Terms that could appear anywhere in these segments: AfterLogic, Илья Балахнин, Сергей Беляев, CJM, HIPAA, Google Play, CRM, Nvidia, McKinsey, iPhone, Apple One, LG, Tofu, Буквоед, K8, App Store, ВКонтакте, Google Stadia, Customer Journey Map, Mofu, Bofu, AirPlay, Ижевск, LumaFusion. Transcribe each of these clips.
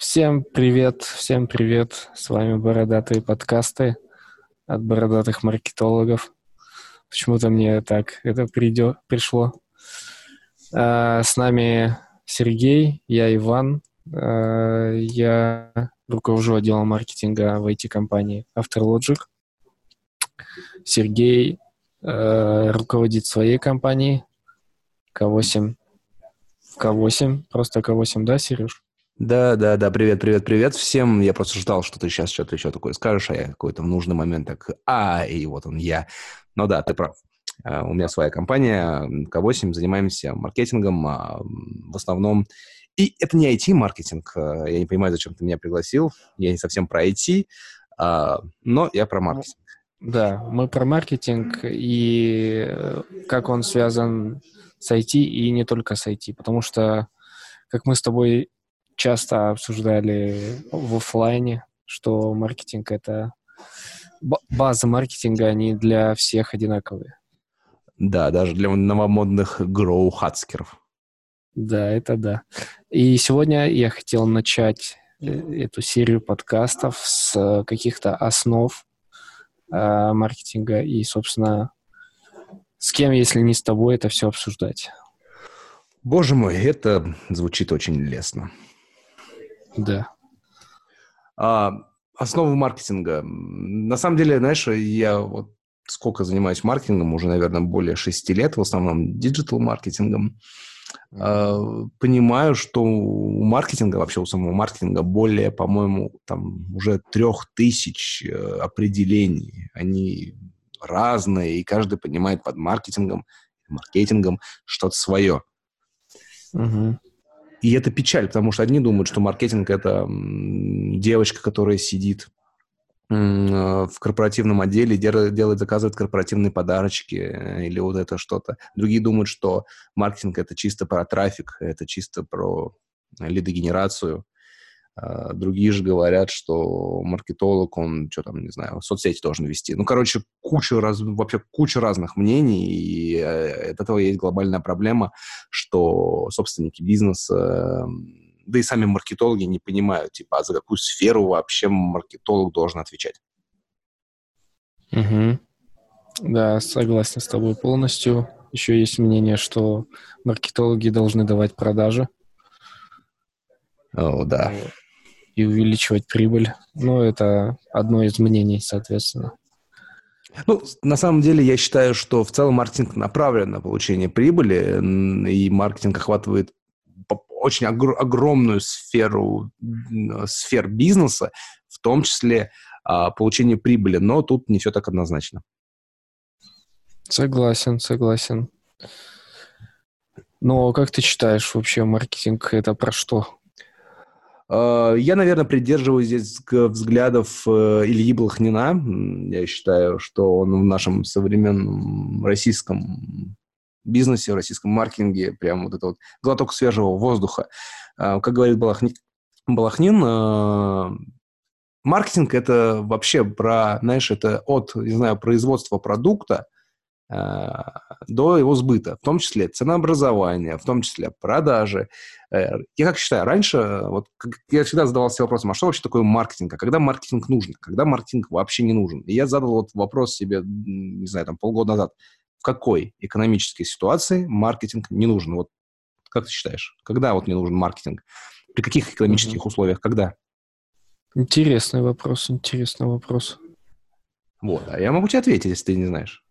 Всем привет, с вами бородатые подкасты от бородатых маркетологов. Почему-то мне так это пришло. С нами Сергей, я Иван, я руковожу отделом маркетинга в IT-компании AfterLogic. Сергей руководит своей компанией K8. K8, просто K8, да, Сереж? Да, привет всем. Я просто ждал, что ты сейчас что-то еще такое скажешь, а я какой-то в нужный момент так, и вот он я. Но да, ты прав. У меня своя компания, K8, занимаемся маркетингом в основном. И это не IT-маркетинг, я не понимаю, зачем ты меня пригласил, я не совсем про IT, но я про маркетинг. Да, мы про маркетинг и как он связан с IT и не только с IT, потому что, как мы с тобой часто обсуждали в офлайне, что маркетинг — это база маркетинга, они для всех одинаковые. Да, даже для новомодных гроу-хацкеров. Да, это да. И сегодня я хотел начать эту серию подкастов с каких-то основ маркетинга и, собственно, с кем, если не с тобой, это все обсуждать. Боже мой, это звучит очень лестно. Да. Основы маркетинга. На самом деле, знаешь, я вот сколько занимаюсь маркетингом, уже, наверное, более 6 лет, в основном диджитал-маркетингом, понимаю, что у маркетинга, вообще у самого маркетинга более, по-моему, там уже 3000 определений. Они разные, и каждый понимает под маркетингом что-то свое. Угу. И это печаль, потому что одни думают, что маркетинг — это девочка, которая сидит в корпоративном отделе, заказывает корпоративные подарочки или вот это что-то. Другие думают, что маркетинг — это чисто про трафик, это чисто про лидогенерацию. Другие же говорят, что маркетолог, он, что там, не знаю, соцсети должен вести. Ну, короче, куча разных мнений, и от этого есть глобальная проблема, что собственники бизнеса, да и сами маркетологи не понимают, типа, а за какую сферу вообще маркетолог должен отвечать. Угу. Да, согласен с тобой полностью. Еще есть мнение, что маркетологи должны давать продажи. О, да. И увеличивать прибыль. Ну, это одно из мнений, соответственно. Ну, на самом деле, я считаю, что в целом маркетинг направлен на получение прибыли, и маркетинг охватывает очень огромную сферу бизнеса, в том числе получение прибыли, но тут не все так однозначно. Согласен. Но как ты считаешь, вообще маркетинг — это про что? Я, наверное, придерживаюсь здесь взглядов Ильи Балахнина. Я считаю, что он в нашем современном российском бизнесе, в российском маркетинге прям вот это вот глоток свежего воздуха. Как говорит Балахнин, маркетинг — это вообще про, знаешь, это от, не знаю, производства продукта до его сбыта, в том числе ценообразование, в том числе продажи. Я как считаю, раньше вот я всегда задавался вопросом, а что вообще такое маркетинг? А когда маркетинг нужен? Когда маркетинг вообще не нужен? И я задал вот вопрос себе, не знаю, там полгода назад. В какой экономической ситуации маркетинг не нужен? Вот как ты считаешь? Когда вот не нужен маркетинг? При каких экономических условиях? Когда? Интересный вопрос. Вот, а я могу тебе ответить, если ты не знаешь.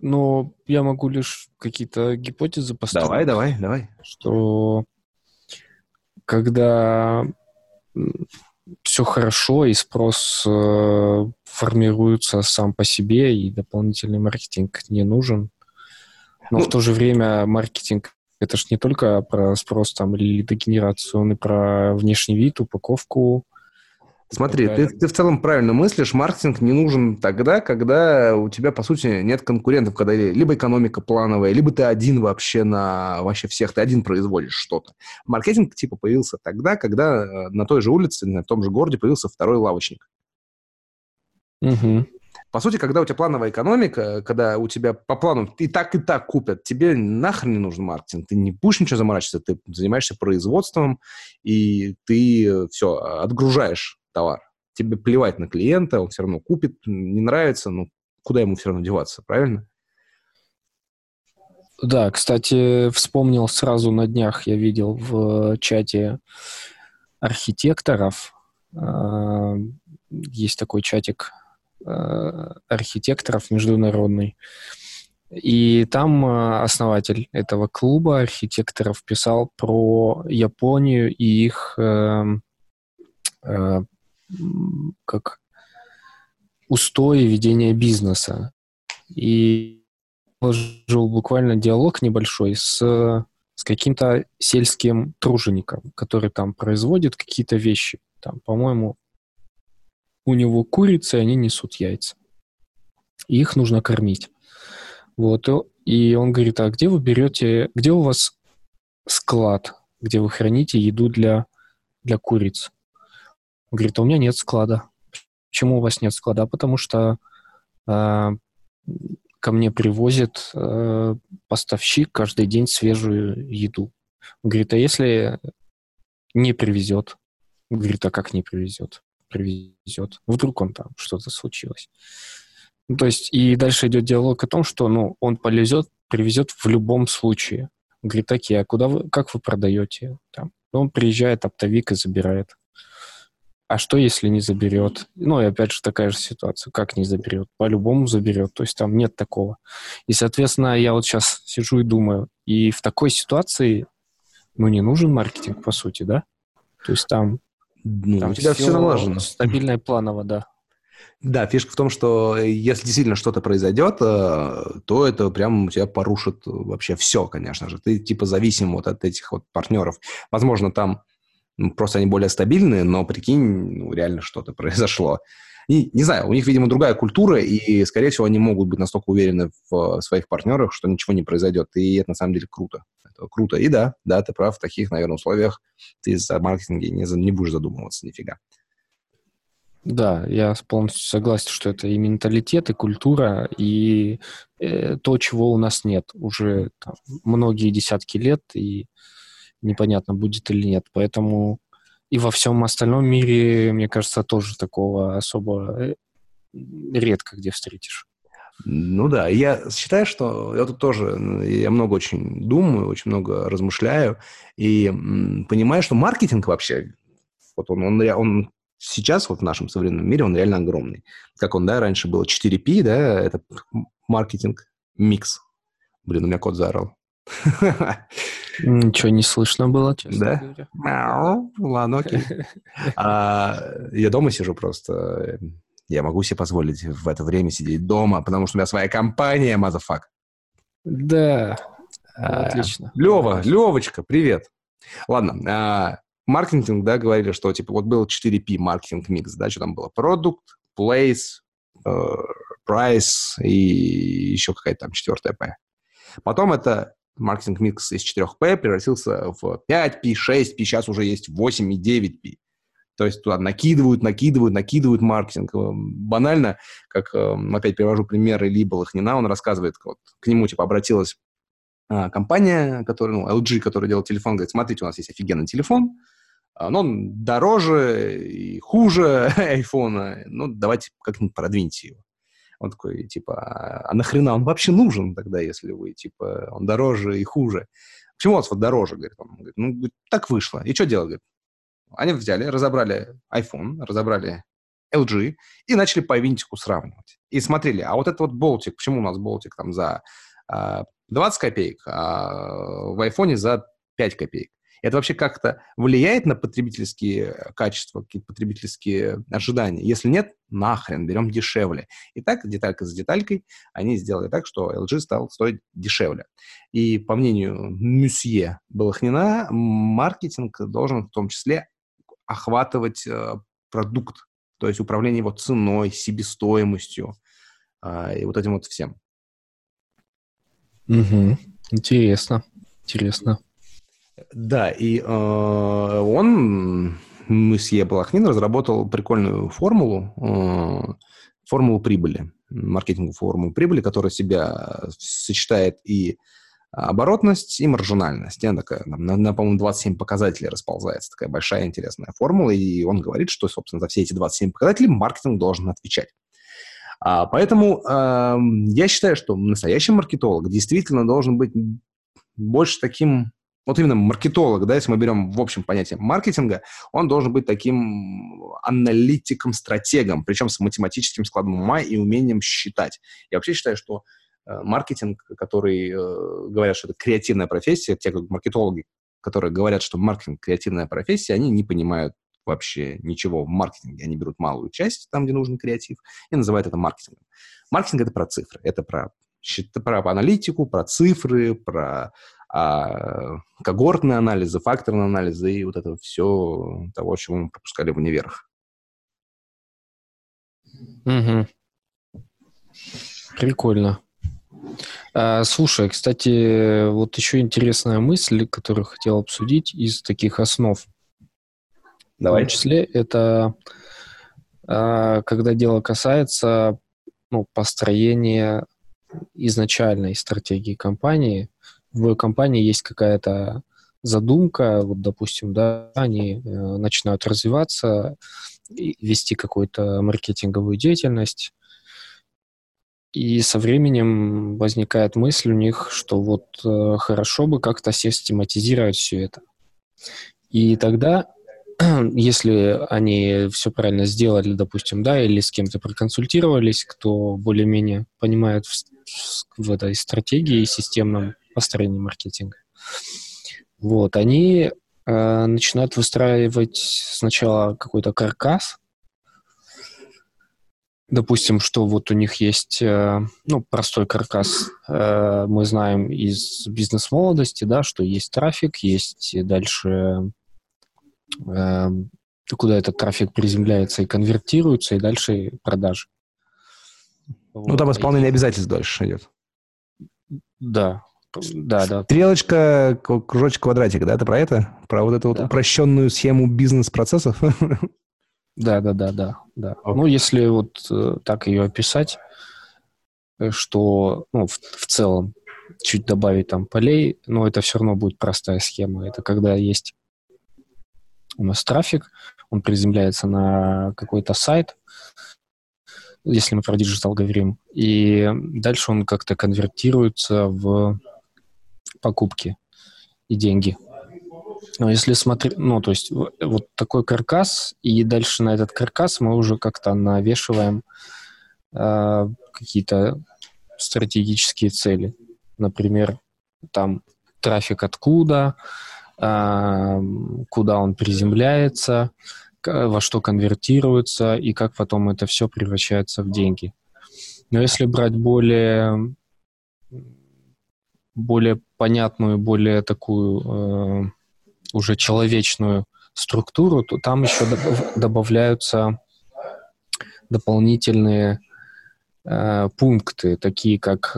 Но я могу лишь какие-то гипотезы поставить. Давай. Что когда все хорошо и спрос формируется сам по себе, и дополнительный маркетинг не нужен, но в то же время маркетинг — это ж не только про спрос там, или лидогенерацию, он и про внешний вид, упаковку. Смотри, ты в целом правильно мыслишь. Маркетинг не нужен тогда, когда у тебя, по сути, нет конкурентов, когда либо экономика плановая, либо ты один вообще всех, ты один производишь что-то. Маркетинг типа появился тогда, когда на той же улице, на том же городе появился второй лавочник. Угу. По сути, когда у тебя плановая экономика, когда у тебя по плану и так купят, тебе нахрен не нужен маркетинг, ты не будешь ничего заморачиваться, ты занимаешься производством, и ты все, отгружаешь товар. Тебе плевать на клиента, он все равно купит, не нравится, ну, куда ему все равно деваться, правильно? Да, кстати, вспомнил сразу на днях, я видел в чате архитекторов, есть такой чатик архитекторов международный, и там основатель этого клуба архитекторов писал про Японию и их как устои ведения бизнеса. И положил буквально диалог небольшой с каким-то сельским тружеником, который там производит какие-то вещи. Там, по-моему, у него курицы, они несут яйца. И их нужно кормить. Вот. И он говорит, а где вы берете, где у вас склад, где вы храните еду для куриц? Он говорит, а у меня нет склада. Почему у вас нет склада? Потому что ко мне привозит поставщик каждый день свежую еду. Он говорит, а если не привезет? Он говорит, а как не привезет? Привезет. Вдруг он там что-то случилось. Ну, то есть, и дальше идет диалог о том, что ну, он привезет в любом случае. Он говорит, так, а куда вы, как вы продаете? Там. Он приезжает, оптовик и забирает. А что, если не заберет? Ну, и опять же такая же ситуация. Как не заберет? По-любому заберет. То есть там нет такого. И, соответственно, я вот сейчас сижу и думаю, и в такой ситуации, ну, не нужен маркетинг, по сути, да? То есть там, ну, там у тебя все налажено. Стабильное, планово, да. Да, фишка в том, что если действительно что-то произойдет, то это прям у тебя порушит вообще все, конечно же. Ты типа зависим вот от этих вот партнеров. Возможно, там просто они более стабильные, но, прикинь, ну, реально что-то произошло. И, не знаю, у них, видимо, другая культура, и, скорее всего, они могут быть настолько уверены в своих партнерах, что ничего не произойдет. И это, на самом деле, круто. Это круто. И да, ты прав, в таких, наверное, условиях ты за маркетинге не будешь задумываться нифига. Да, я полностью согласен, что это и менталитет, и культура, и то, чего у нас нет уже там, многие десятки лет, и непонятно, будет или нет. Поэтому и во всем остальном мире, мне кажется, тоже такого особо редко где встретишь. Ну да, я считаю, что я тут тоже, я много очень думаю, очень много размышляю и понимаю, что маркетинг вообще, вот он сейчас вот в нашем современном мире, он реально огромный. Как он, да, раньше было 4P, да, это маркетинг, микс. Блин, у меня кот заорал. Ничего не слышно было, честно говоря. Ладно, окей. Я дома сижу просто. Я могу себе позволить в это время сидеть дома, потому что у меня своя компания, motherfuck. Да, отлично. Левочка, привет. Ладно, маркетинг, да, говорили, что типа вот был 4P маркетинг микс, да, что там было? Продукт, place, price и еще какая-то там 4-я P. Потом это маркетинг-микс из 4P превратился в 5P, 6P, сейчас уже есть 8 и 9P. То есть туда накидывают маркетинг. Банально, как, опять привожу пример Ильи Балахнина, он рассказывает, вот, к нему типа обратилась компания, LG, которая делает телефон, говорит, смотрите, у нас есть офигенный телефон, но он дороже и хуже айфона, ну давайте как-нибудь продвиньте его. Он такой, типа, а нахрена он вообще нужен тогда, если вы, типа, он дороже и хуже? Почему у вас вот дороже, говорит он? Говорит, ну, так вышло. И что делать, говорит? Они взяли, разобрали iPhone, разобрали LG и начали по винтику сравнивать. И смотрели, а вот этот вот болтик, почему у нас болтик там за 20 копеек, а в iPhone за 5 копеек? Это вообще как-то влияет на потребительские качества, какие-то потребительские ожидания? Если нет, нахрен, берем дешевле. И так, деталька за деталькой, они сделали так, что LG стал стоить дешевле. И по мнению мсье Балахнина, маркетинг должен в том числе охватывать продукт, то есть управление его ценой, себестоимостью и вот этим вот всем. Угу. Интересно. Да, и он, мсье Балахнин, разработал прикольную формулу прибыли. маркетинговую форму прибыли, которая себя сочетает и оборотность, и маржинальность. Она такая, на по-моему, 27 показателей расползается. Такая большая интересная формула. И он говорит, что, собственно, за все эти 27 показателей маркетинг должен отвечать. Поэтому я считаю, что настоящий маркетолог действительно должен быть больше таким... Вот именно маркетолог, да, если мы берем в общем понятие маркетинга, он должен быть таким аналитиком-стратегом, причем с математическим складом ума и умением считать. Я вообще считаю, что маркетинг, который говорят, что это креативная профессия, те маркетологи, которые говорят, что маркетинг – креативная профессия, они не понимают вообще ничего в маркетинге. Они берут малую часть, там, где нужен креатив, и называют это маркетингом. Маркетинг – это про цифры, это про аналитику, про цифры, про... когортные анализы, факторные анализы и вот это все того, чего мы пропускали в универах. Угу. Прикольно. Слушай, кстати, вот еще интересная мысль, которую хотел обсудить из таких основ. Давай. В том числе это, когда дело касается построения изначальной стратегии компании. В компании есть какая-то задумка, вот, допустим, да, они начинают развиваться, вести какую-то маркетинговую деятельность, и со временем возникает мысль у них, что вот хорошо бы как-то систематизировать все это. И тогда, если они все правильно сделали, допустим, да, или с кем-то проконсультировались, кто более-менее понимает в этой стратегии системном построении маркетинга. Вот, они начинают выстраивать сначала какой-то каркас. Допустим, что вот у них есть, простой каркас. Мы знаем из бизнес-молодости, да, что есть трафик, есть дальше, куда этот трафик приземляется и конвертируется, и дальше продажи. Вот. Там исполнение обязательств дальше идет. Да. Да. Стрелочка, кружочек, квадратик, да? Это про это? Про вот эту вот упрощенную схему бизнес-процессов? Да. Okay. Если вот так ее описать, что, в целом, чуть добавить там полей, но это все равно будет простая схема. Это когда есть у нас трафик, он приземляется на какой-то сайт, если мы про диджитал говорим, и дальше он как-то конвертируется в покупки и деньги. Но если смотреть, то есть вот такой каркас, и дальше на этот каркас мы уже как-то навешиваем какие-то стратегические цели. Например, там трафик откуда, куда он приземляется, во что конвертируется и как потом это все превращается в деньги. Но если брать более понятную, более такую уже человечную структуру, то там еще добавляются дополнительные пункты, такие как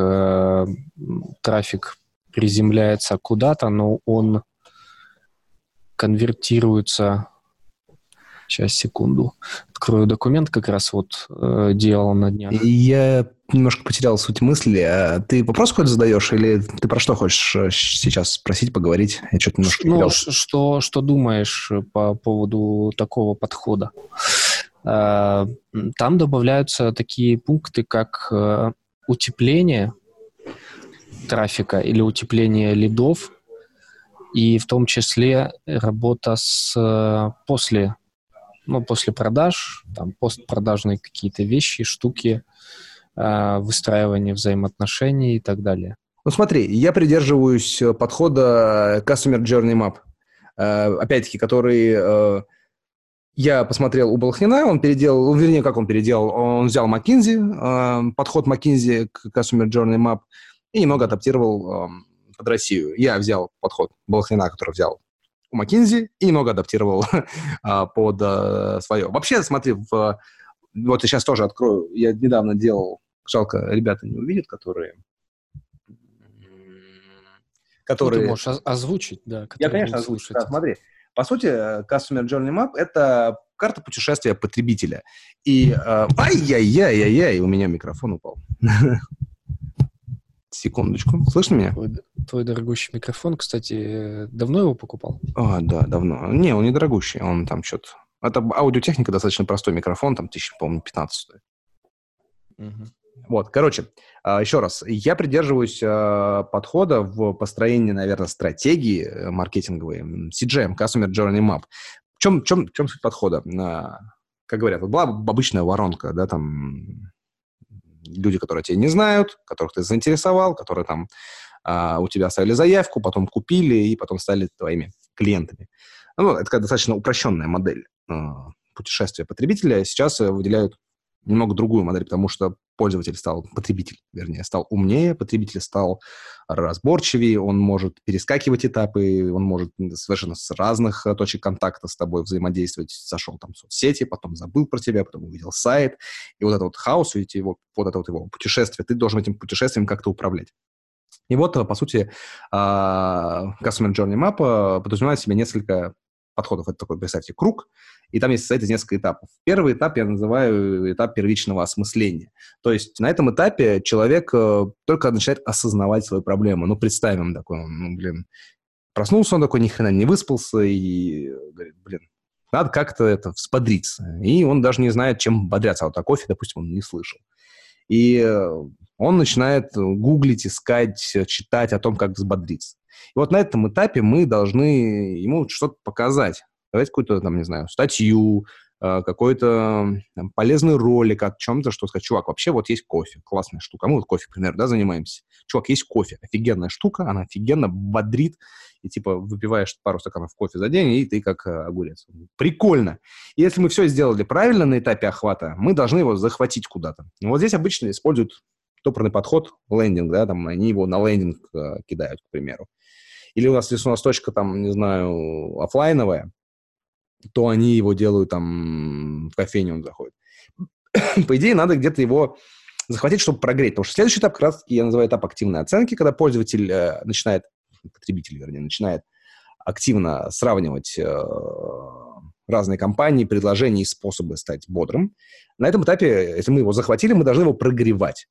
трафик приземляется куда-то, но он конвертируется... Сейчас, секунду. Открою документ, как раз делал на днях. Я немножко потерял суть мысли. А ты вопрос какой-то задаешь или ты про что хочешь сейчас спросить, поговорить? Я что-то немножко потерял. Что думаешь по поводу такого подхода? Там добавляются такие пункты, как утепление трафика или утепление лидов, и в том числе работа с после продаж, там постпродажные какие-то вещи, штуки, выстраивание взаимоотношений и так далее. Смотри, я придерживаюсь подхода Customer Journey Map, опять-таки, который я посмотрел у Балахнина, он взял McKinsey, подход McKinsey к Customer Journey Map и немного адаптировал под Россию. Я взял подход Балахнина, который взял у McKinsey и немного адаптировал под свое. Вообще, смотри, я сейчас тоже открою. Я недавно делал, жалко, ребята не увидят, которые... Ты можешь озвучить, да. Я, конечно, озвучу. Да, смотри, по сути, Customer Journey Map — это карта путешествия потребителя. И ай-яй-яй-яй-яй, у меня микрофон упал. Секундочку. Слышно меня? Твой дорогущий микрофон, кстати, давно его покупал? А, да, давно. Не, он не дорогущий, он там что-то... Это аудиотехника, достаточно простой микрофон, там 1500 стоит. Угу. Вот, короче, еще раз. Я придерживаюсь подхода в построении, наверное, стратегии маркетинговой, CGM, Customer Journey Map. В чем суть подхода? Как говорят, вот была обычная воронка, да, там люди, которые тебя не знают, которых ты заинтересовал, которые там у тебя оставили заявку, потом купили и потом стали твоими клиентами. Ну, это такая достаточно упрощенная модель путешествия потребителя. Сейчас выделяют немного другую модель, потому что потребитель стал умнее, потребитель стал разборчивее, он может перескакивать этапы, он может совершенно с разных точек контакта с тобой взаимодействовать, зашел там в соцсети, потом забыл про тебя, потом увидел сайт, и вот этот вот хаос, и вот это его путешествие, ты должен этим путешествием как-то управлять. И вот, по сути, Customer Journey Map подразумевает в себе несколько подходов. Это такой, представьте, круг, и там есть состоит из нескольких этапов. Первый этап я называю этап первичного осмысления. То есть на этом этапе человек только начинает осознавать свою проблему. Ну, представим такой, проснулся он такой, ни хрена не выспался, и говорит, надо как-то это взбодриться. И он даже не знает, чем бодряться. Вот о кофе, допустим, он не слышал. И он начинает гуглить, искать, читать о том, как взбодриться. И вот на этом этапе мы должны ему что-то показать. Давайте какую-то, там, не знаю, статью, какой-то там, полезный ролик о чем-то, что сказать, чувак, вообще вот есть кофе, классная штука. Мы вот кофе, к примеру, да, занимаемся. Чувак, есть кофе, офигенная штука, она офигенно бодрит. И типа выпиваешь пару стаканов кофе за день, и ты как огурец. Прикольно. И если мы все сделали правильно на этапе охвата, мы должны его захватить куда-то. И вот здесь обычно используют топорный подход, лендинг, да, там они его на лендинг кидают, к примеру. Или у нас, если у нас точка, там, не знаю, офлайновая, то они его делают, там, в кофейню он заходит. По идее, надо где-то его захватить, чтобы прогреть. Потому что следующий этап, как раз я называю этап активной оценки, когда пользователь потребитель начинает активно сравнивать разные компании, предложения и способы стать бодрым. На этом этапе, если мы его захватили, мы должны его прогревать.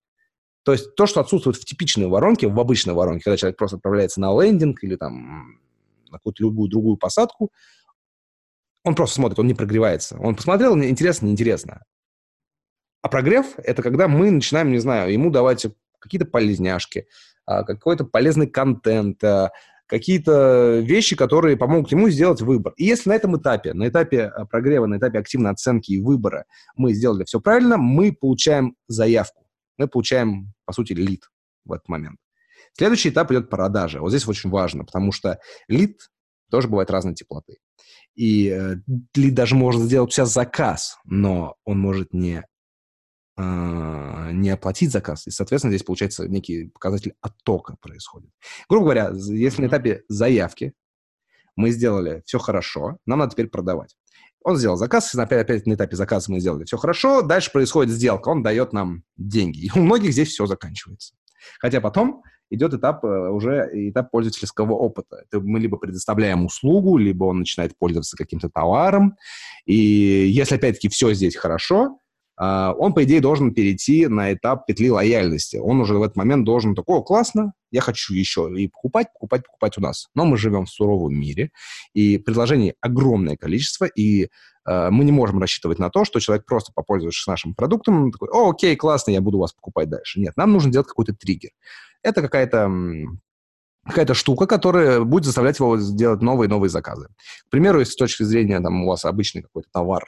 То есть то, что отсутствует в типичной воронке, в обычной воронке, когда человек просто отправляется на лендинг или там на какую-то любую другую посадку, он просто смотрит, он не прогревается. Он посмотрел, интересно, неинтересно. А прогрев – это когда мы начинаем, не знаю, ему давать какие-то полезняшки, какой-то полезный контент, какие-то вещи, которые помогут ему сделать выбор. И если на этом этапе, на этапе прогрева, на этапе активной оценки и выбора мы сделали все правильно, мы получаем заявку. Мы получаем, по сути, лид в этот момент. Следующий этап идет продажа. Вот здесь очень важно, потому что лид тоже бывает разной теплоты. И лид даже может сделать сейчас заказ, но он может не оплатить заказ. И, соответственно, здесь получается некий показатель оттока происходит. Грубо говоря, если на этапе заявки мы сделали все хорошо, нам надо теперь продавать. Он сделал заказ, опять на этапе заказа мы сделали все хорошо, дальше происходит сделка, он дает нам деньги. И у многих здесь все заканчивается. Хотя потом идет этап пользовательского опыта. Это мы либо предоставляем услугу, либо он начинает пользоваться каким-то товаром. И если, опять-таки, все здесь хорошо, он, по идее, должен перейти на этап петли лояльности. Он уже в этот момент должен такой, классно, я хочу еще и покупать у нас. Но мы живем в суровом мире, и предложений огромное количество, и мы не можем рассчитывать на то, что человек просто попользуется нашим продуктом, он такой, окей, классно, я буду вас покупать дальше. Нет, нам нужно делать какой-то триггер. Это какая-то штука, которая будет заставлять его делать новые заказы. К примеру, если с точки зрения, там, у вас обычный какой-то товар,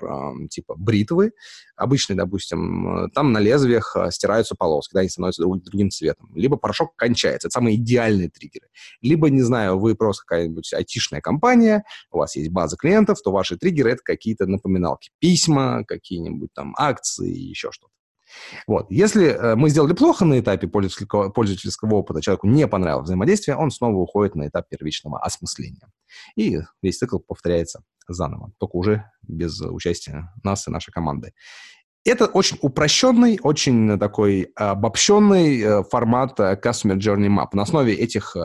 типа бритвы, обычный, допустим, там на лезвиях стираются полоски, да, они становятся другим цветом. Либо порошок кончается, это самые идеальные триггеры. Либо, не знаю, вы просто какая-нибудь айтишная компания, у вас есть база клиентов, то ваши триггеры – это какие-то напоминалки, письма, какие-нибудь там акции, еще что-то. Вот. Если мы сделали плохо на этапе пользовательского опыта, человеку не понравилось взаимодействие, он снова уходит на этап первичного осмысления. И весь цикл повторяется заново, только уже без участия нас и нашей команды. Это очень упрощенный, очень такой обобщенный формат Customer Journey Map. На основе этих,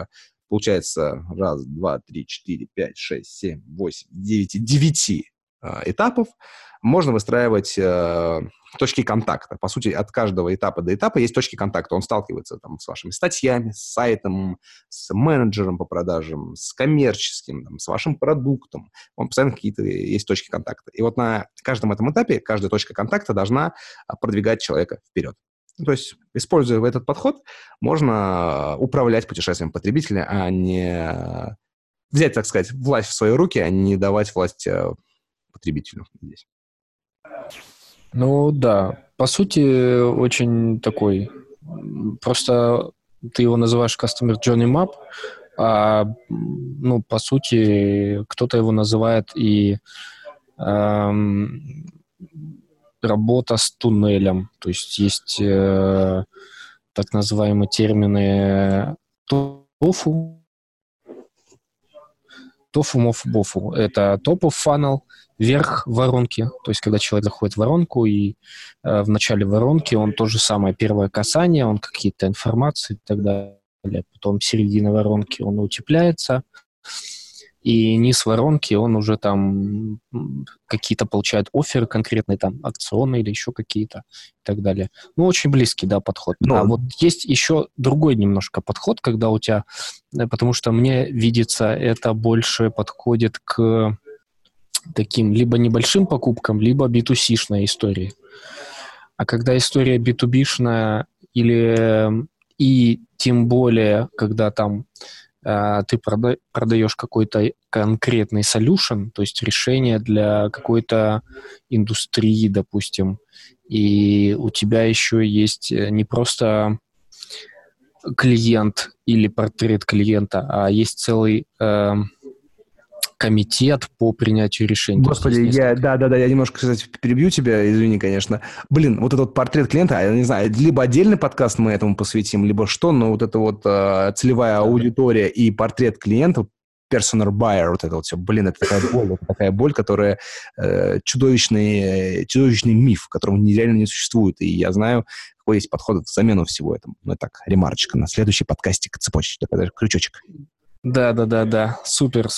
получается, 1, 2, 3, 4, 5, 6, 7, 8, 9, 9 этапов можно выстраивать точки контакта. По сути, от каждого этапа до этапа есть точки контакта. Он сталкивается там, с вашими статьями, с сайтом, с менеджером по продажам, с коммерческим, там, с вашим продуктом. Он постоянно какие-то есть точки контакта. И вот на каждом этом этапе каждая точка контакта должна продвигать человека вперед. То есть, используя этот подход, можно управлять путешествием потребителя, а не взять, так сказать, власть в свои руки, а не давать власть потребителю здесь. Ну да, по сути, очень такой. Просто ты его называешь Customer Journey Map, а, ну, по сути, кто-то его называет и работа с туннелем. То есть есть так называемые термины Tofu, Mofu, Bofu. Это top of funnel, верх воронки. То есть когда человек заходит в воронку, и в начале воронки он то же самое первое касание, он какие-то информации и так далее. Потом середина воронки он утепляется. И низ воронки, он уже там какие-то получает офферы конкретные, там, акционы или еще какие-то и так далее. Ну, очень близкий, да, подход. Но... А вот есть еще другой немножко подход, когда у тебя... Потому что мне видится, это больше подходит к таким либо небольшим покупкам, либо B2C-шной истории. А когда история B2B-шная или... И тем более, когда там... ты продаешь какой-то конкретный solution, то есть решение для какой-то индустрии, допустим, и у тебя еще есть не просто клиент или портрет клиента, а есть целый комитет по принятию решений. Господи, я немножко, кстати, перебью тебя, извини, конечно. Блин, вот этот портрет клиента, я не знаю, либо отдельный подкаст мы этому посвятим, либо что, но вот эта вот целевая аудитория и портрет клиента, personal buyer, вот это вот все, блин, это такая боль, которая чудовищный миф, которого реально не существует, и я знаю, какой есть подход в замену всего этому. Ну, так, ремарочка на следующий подкастик, цепочечка, крючочек. Да, супер.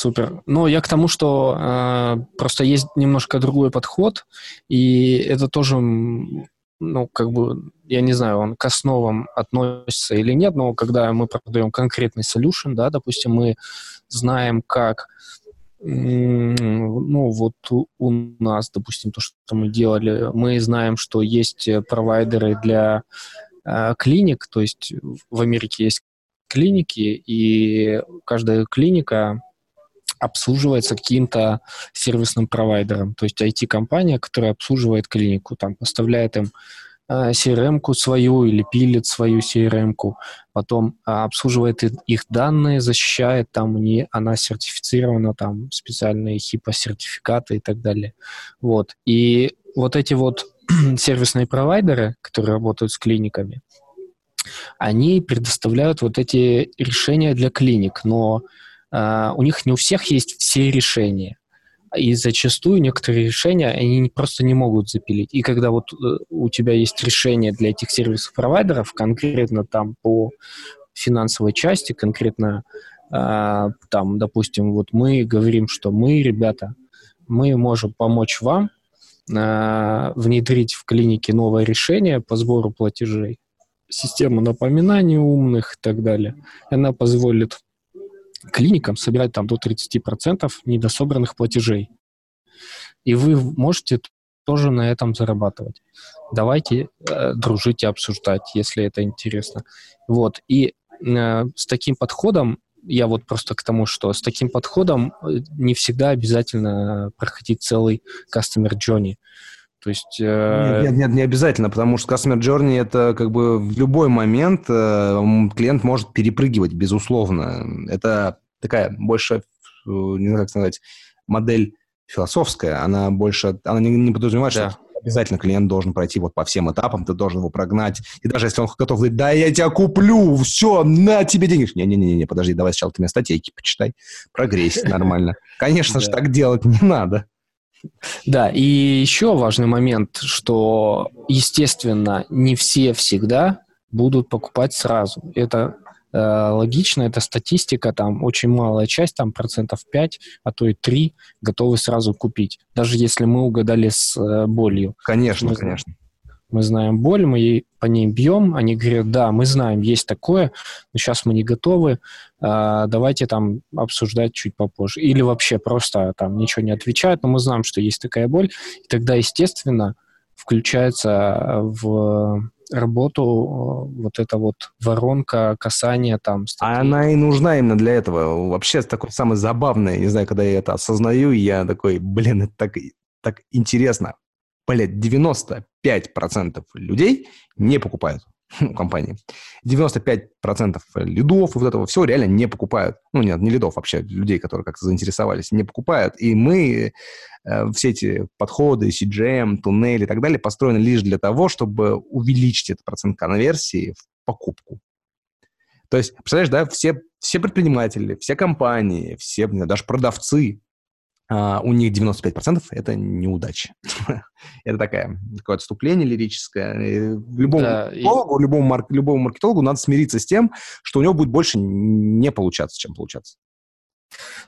Но я к тому, что просто есть немножко другой подход, и это тоже, ну, как бы, я не знаю, он к основам относится или нет, но когда мы продаем конкретный solution, да, допустим, мы знаем, как, ну, вот у нас, допустим, то, что мы делали, мы знаем, что есть провайдеры для клиник, то есть в Америке есть клиники, и каждая клиника обслуживается каким-то сервисным провайдером, то есть IT-компания, которая обслуживает клинику, там, поставляет им CRM-ку свою или пилит свою CRM-ку, потом обслуживает их данные, защищает, там, она сертифицирована, там, специальные HIPAA сертификаты и так далее. Вот. И вот эти вот сервисные провайдеры, которые работают с клиниками, они предоставляют вот эти решения для клиник, но у них не у всех есть все решения. И зачастую некоторые решения они просто не могут запилить. И когда вот у тебя есть решение для этих сервисов-провайдеров, конкретно там по финансовой части, конкретно там, допустим, вот мы говорим, что мы, ребята, мы можем помочь вам внедрить в клинике новое решение по сбору платежей, систему напоминаний умных и так далее. Она позволит клиникам собирать там до 30% недособранных платежей. И вы можете тоже на этом зарабатывать. Давайте дружить и обсуждать, если это интересно. Вот. И с таким подходом, я вот просто к тому, что с таким подходом не всегда обязательно проходить целый customer journey. То есть, Нет, не обязательно, потому что Customer Journey — это как бы в любой момент клиент может перепрыгивать, безусловно. Это такая больше, не знаю, как сказать, модель философская, она больше, она не подразумевает, да, что обязательно клиент должен пройти вот по всем этапам, ты должен его прогнать, и даже если он готов говорить, да, я тебя куплю, все, на тебе деньги. Не, подожди, давай сначала ты мне статейки почитай, прогресс нормально. Конечно же, так делать не надо. Да, и еще важный момент, что, естественно, не все всегда будут покупать сразу. Это логично, это статистика, там очень малая часть, там процентов 5, а то и 3 готовы сразу купить, даже если мы угадали с болью. Конечно, конечно. Мы знаем боль, мы по ней бьем, они говорят, да, мы знаем, есть такое, но сейчас мы не готовы, давайте там обсуждать чуть попозже. Или вообще просто там ничего не отвечают, но мы знаем, что есть такая боль, и тогда, естественно, включается в работу вот эта вот воронка, касание там. А она и нужна именно для этого. Вообще такое самое забавное, не знаю, когда я это осознаю, я такой, блин, это так интересно. Блядь, 95% людей не покупают у компании. 95% лидов и вот этого всего реально не покупают. Ну, нет, не лидов вообще, людей, которые как-то заинтересовались, не покупают. И мы все эти подходы, CGM, туннели и так далее построены лишь для того, чтобы увеличить этот процент конверсии в покупку. То есть, представляешь, да, все предприниматели, все компании, все, даже продавцы, у них 95% это неудача. Это такое отступление лирическое. Любому маркетологу надо смириться с тем, что у него будет больше не получаться, чем получаться.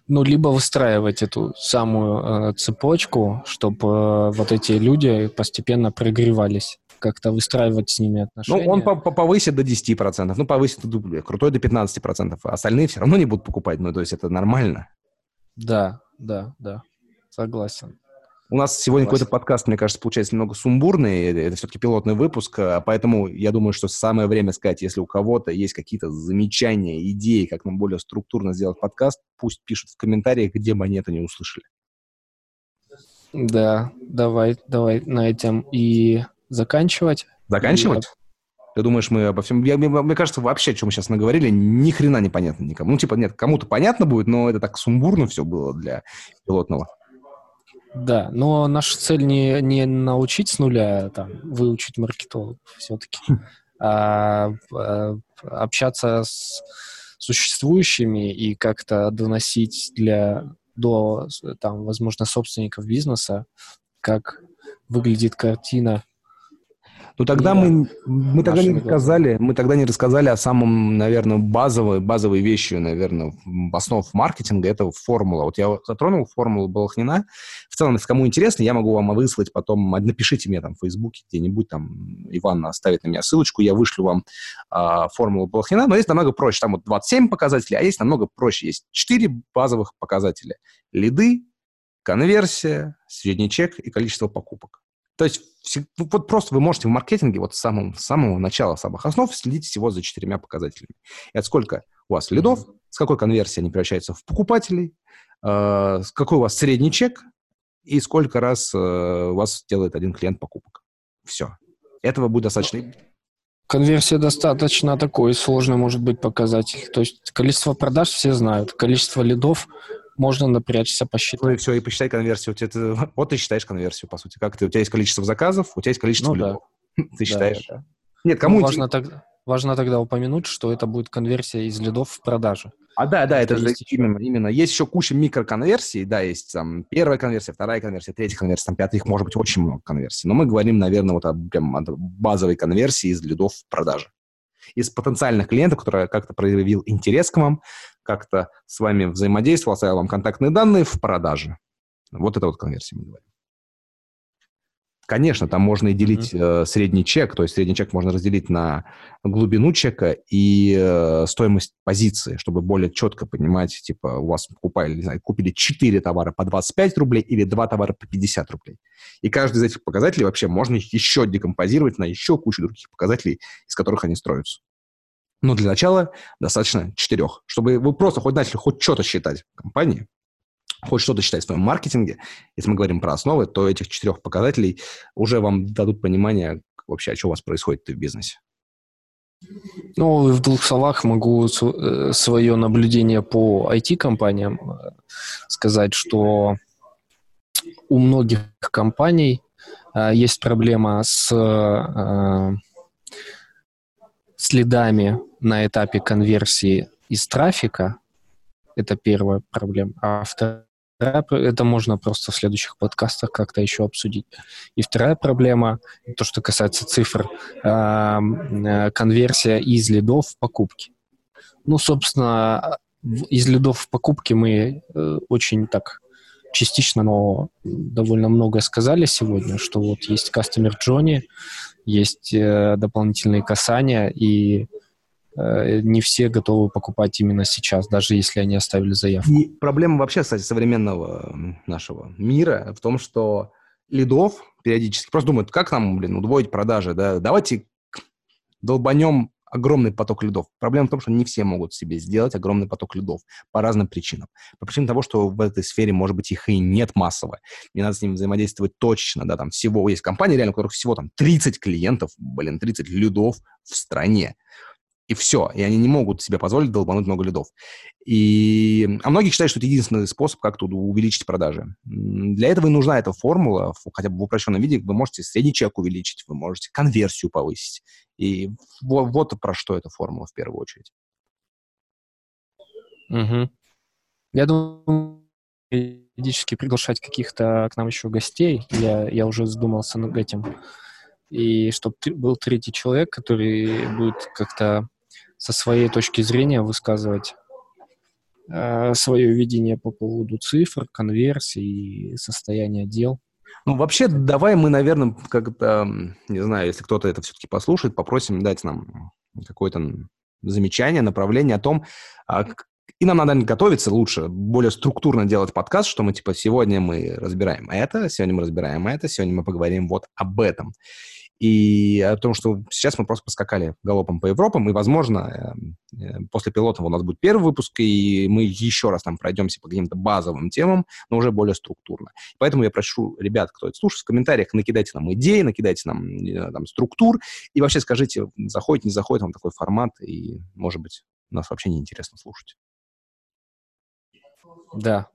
Ну, либо выстраивать эту самую цепочку, чтобы вот эти люди постепенно прогревались. Как-то выстраивать с ними отношения. Ну, он повысит до 10%, ну, повысит крутой до 15%, а остальные все равно не будут покупать. Ну, то есть это нормально. Да, согласен. У нас сегодня какой-то подкаст, мне кажется, получается немного сумбурный, это все-таки пилотный выпуск, поэтому я думаю, что самое время сказать, если у кого-то есть какие-то замечания, идеи, как нам более структурно сделать подкаст, пусть пишут в комментариях, где бы они это не услышали. Да, давай на этом и заканчивать. Заканчивать? Ты думаешь, мы обо всем... Мне кажется, вообще, о чем мы сейчас наговорили, ни хрена не понятно никому. Ну, типа, нет, кому-то понятно будет, но это так сумбурно все было для пилотного. Да, но наша цель не научить с нуля, там, выучить маркетологов все-таки, а общаться с существующими и как-то доносить до, там, возможно, собственников бизнеса, как выглядит картина. Ну, тогда мы тогда не рассказали о самом, наверное, базовой вещи, наверное, основ маркетинга, это формула. Вот я затронул формулу Балахнина. В целом, если кому интересно, я могу вам выслать потом, напишите мне там в Фейсбуке где-нибудь, там, Иван оставит на меня ссылочку, я вышлю вам формулу Балахнина, но есть намного проще, там вот 27 показателей, а есть намного проще, есть 4 базовых показателя. Лиды, конверсия, средний чек и количество покупок. То есть вот просто вы можете в маркетинге вот с самого начала, с самых основ следить всего за 4 показателями. Это сколько у вас лидов, с какой конверсией они превращаются в покупателей, какой у вас средний чек и сколько раз у вас делает один клиент покупок. Все. Этого будет достаточно. Конверсия достаточно такой сложный может быть показатель. То есть количество продаж все знают, количество лидов можно напрячься, посчитать. Ну и все, и посчитай конверсию. Вот ты считаешь конверсию, по сути. Как ты? У тебя есть количество заказов, у тебя есть количество лидов. Да. Ты считаешь. Да. Нет, кому важно тогда упомянуть, что это будет конверсия из лидов в продажу. А да, это же именно. Есть еще куча микроконверсий, да, есть там первая конверсия, вторая конверсия, третья конверсия, там пятая, их может быть очень много конверсий. Но мы говорим, наверное, вот прям о базовой конверсии из лидов в продажу. Из потенциальных клиентов, которые как-то проявил интерес к вам, как-то с вами взаимодействовал, оставил вам контактные данные в продаже. Вот это вот конверсия, мы говорим. Конечно, там можно и делить средний чек, то есть средний чек можно разделить на глубину чека и стоимость позиции, чтобы более четко понимать, типа, у вас купили 4 товара по 25 рублей или 2 товара по 50 рублей. И каждый из этих показателей вообще можно еще декомпозировать на еще кучу других показателей, из которых они строятся. Но для начала достаточно 4, чтобы вы просто хоть начали хоть что-то считать в компании, хоть что-то считать в своем маркетинге, если мы говорим про основы, то этих 4 показателей уже вам дадут понимание вообще, что у вас происходит в бизнесе. Ну, в 2 словах могу свое наблюдение по IT-компаниям сказать, что у многих компаний есть проблема с лидами на этапе конверсии из трафика. Это первая проблема. А вторая, это можно просто в следующих подкастах как-то еще обсудить. И вторая проблема, то, что касается цифр, конверсия из лидов в покупки. Ну, собственно, из лидов покупки мы очень так частично, но довольно много сказали сегодня, что вот есть Customer Journey, есть дополнительные касания, и не все готовы покупать именно сейчас, даже если они оставили заявку. И проблема вообще, кстати, современного нашего мира в том, что лидов периодически просто думают, как нам, удвоить продажи, да? Давайте долбанем огромный поток лидов. Проблема в том, что не все могут себе сделать огромный поток лидов по разным причинам. По причинам того, что в этой сфере, может быть, их и нет массово. Не надо с ними взаимодействовать точечно, да, там всего. Есть компании, реально, у которых всего там 30 клиентов, 30 лидов в стране. И все. И они не могут себе позволить долбануть много лидов. А многие считают, что это единственный способ как-то увеличить продажи. Для этого и нужна эта формула, хотя бы в упрощенном виде. Вы можете средний чек увеличить, вы можете конверсию повысить. И вот про что эта формула в первую очередь. Угу. Я думаю, периодически приглашать каких-то к нам еще гостей. Я уже задумался над этим. И чтобы был третий человек, который будет как-то со своей точки зрения высказывать свое видение по поводу цифр, конверсии, состояния дел. Ну, вообще, давай мы, наверное, как-то, не знаю, если кто-то это все-таки послушает, попросим дать нам какое-то замечание, направление о том, и нам надо готовиться лучше, более структурно делать подкаст, что мы, сегодня мы разбираем это, сегодня мы разбираем это, сегодня мы поговорим вот об этом. И о том, что сейчас мы просто поскакали галопом по Европам, и, возможно, после пилота у нас будет первый выпуск, и мы еще раз там пройдемся по каким-то базовым темам, но уже более структурно. Поэтому я прошу ребят, кто это слушает, в комментариях накидайте нам идеи, накидайте нам структур, и вообще скажите, заходит, не заходит вам такой формат, и, может быть, нас вообще неинтересно слушать. Да.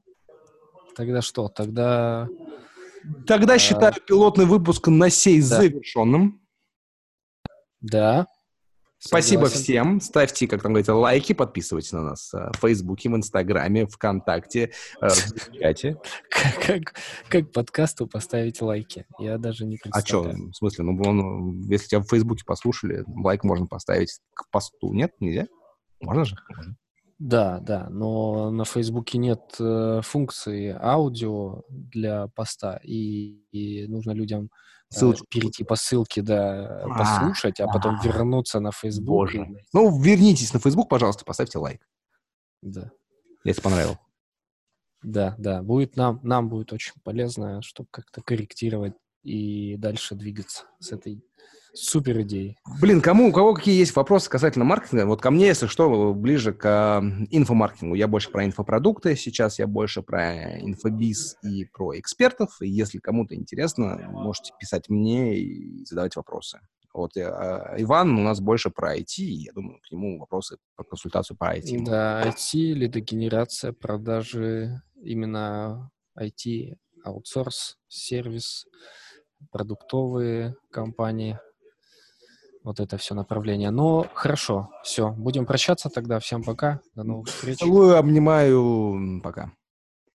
Тогда что? Тогда считаю пилотный выпуск на сей завершенным. Да. Спасибо всем. Ставьте, как там говорится, лайки, подписывайтесь на нас в Фейсбуке, в Инстаграме, ВКонтакте, в чате. Как подкасту поставить лайки? Я даже не представляю. А что? В смысле? Если тебя в Фейсбуке послушали, лайк можно поставить к посту. Нет? Нельзя? Можно же? Да, но на Фейсбуке нет функции аудио для поста, и нужно людям перейти по ссылке, послушать, а потом вернуться на Фейсбук. Вернитесь на Фейсбук, пожалуйста, поставьте лайк. Да. Если понравилось. Да, будет нам будет очень полезно, чтобы как-то корректировать и дальше двигаться с этой супер идеи. У кого какие есть вопросы касательно маркетинга? Вот ко мне, если что, ближе к инфомаркетингу. Я больше про инфопродукты, сейчас я больше про инфобиз и про экспертов. И если кому-то интересно, можете писать мне и задавать вопросы. Вот Иван у нас больше про IT, я думаю, к нему вопросы про консультацию по IT. Да, IT, лидогенерация, продажи, именно IT, аутсорс, сервис, продуктовые компании. Вот это все направление. Но хорошо, все. Будем прощаться тогда. Всем пока. До новых встреч. Целую, обнимаю. Пока.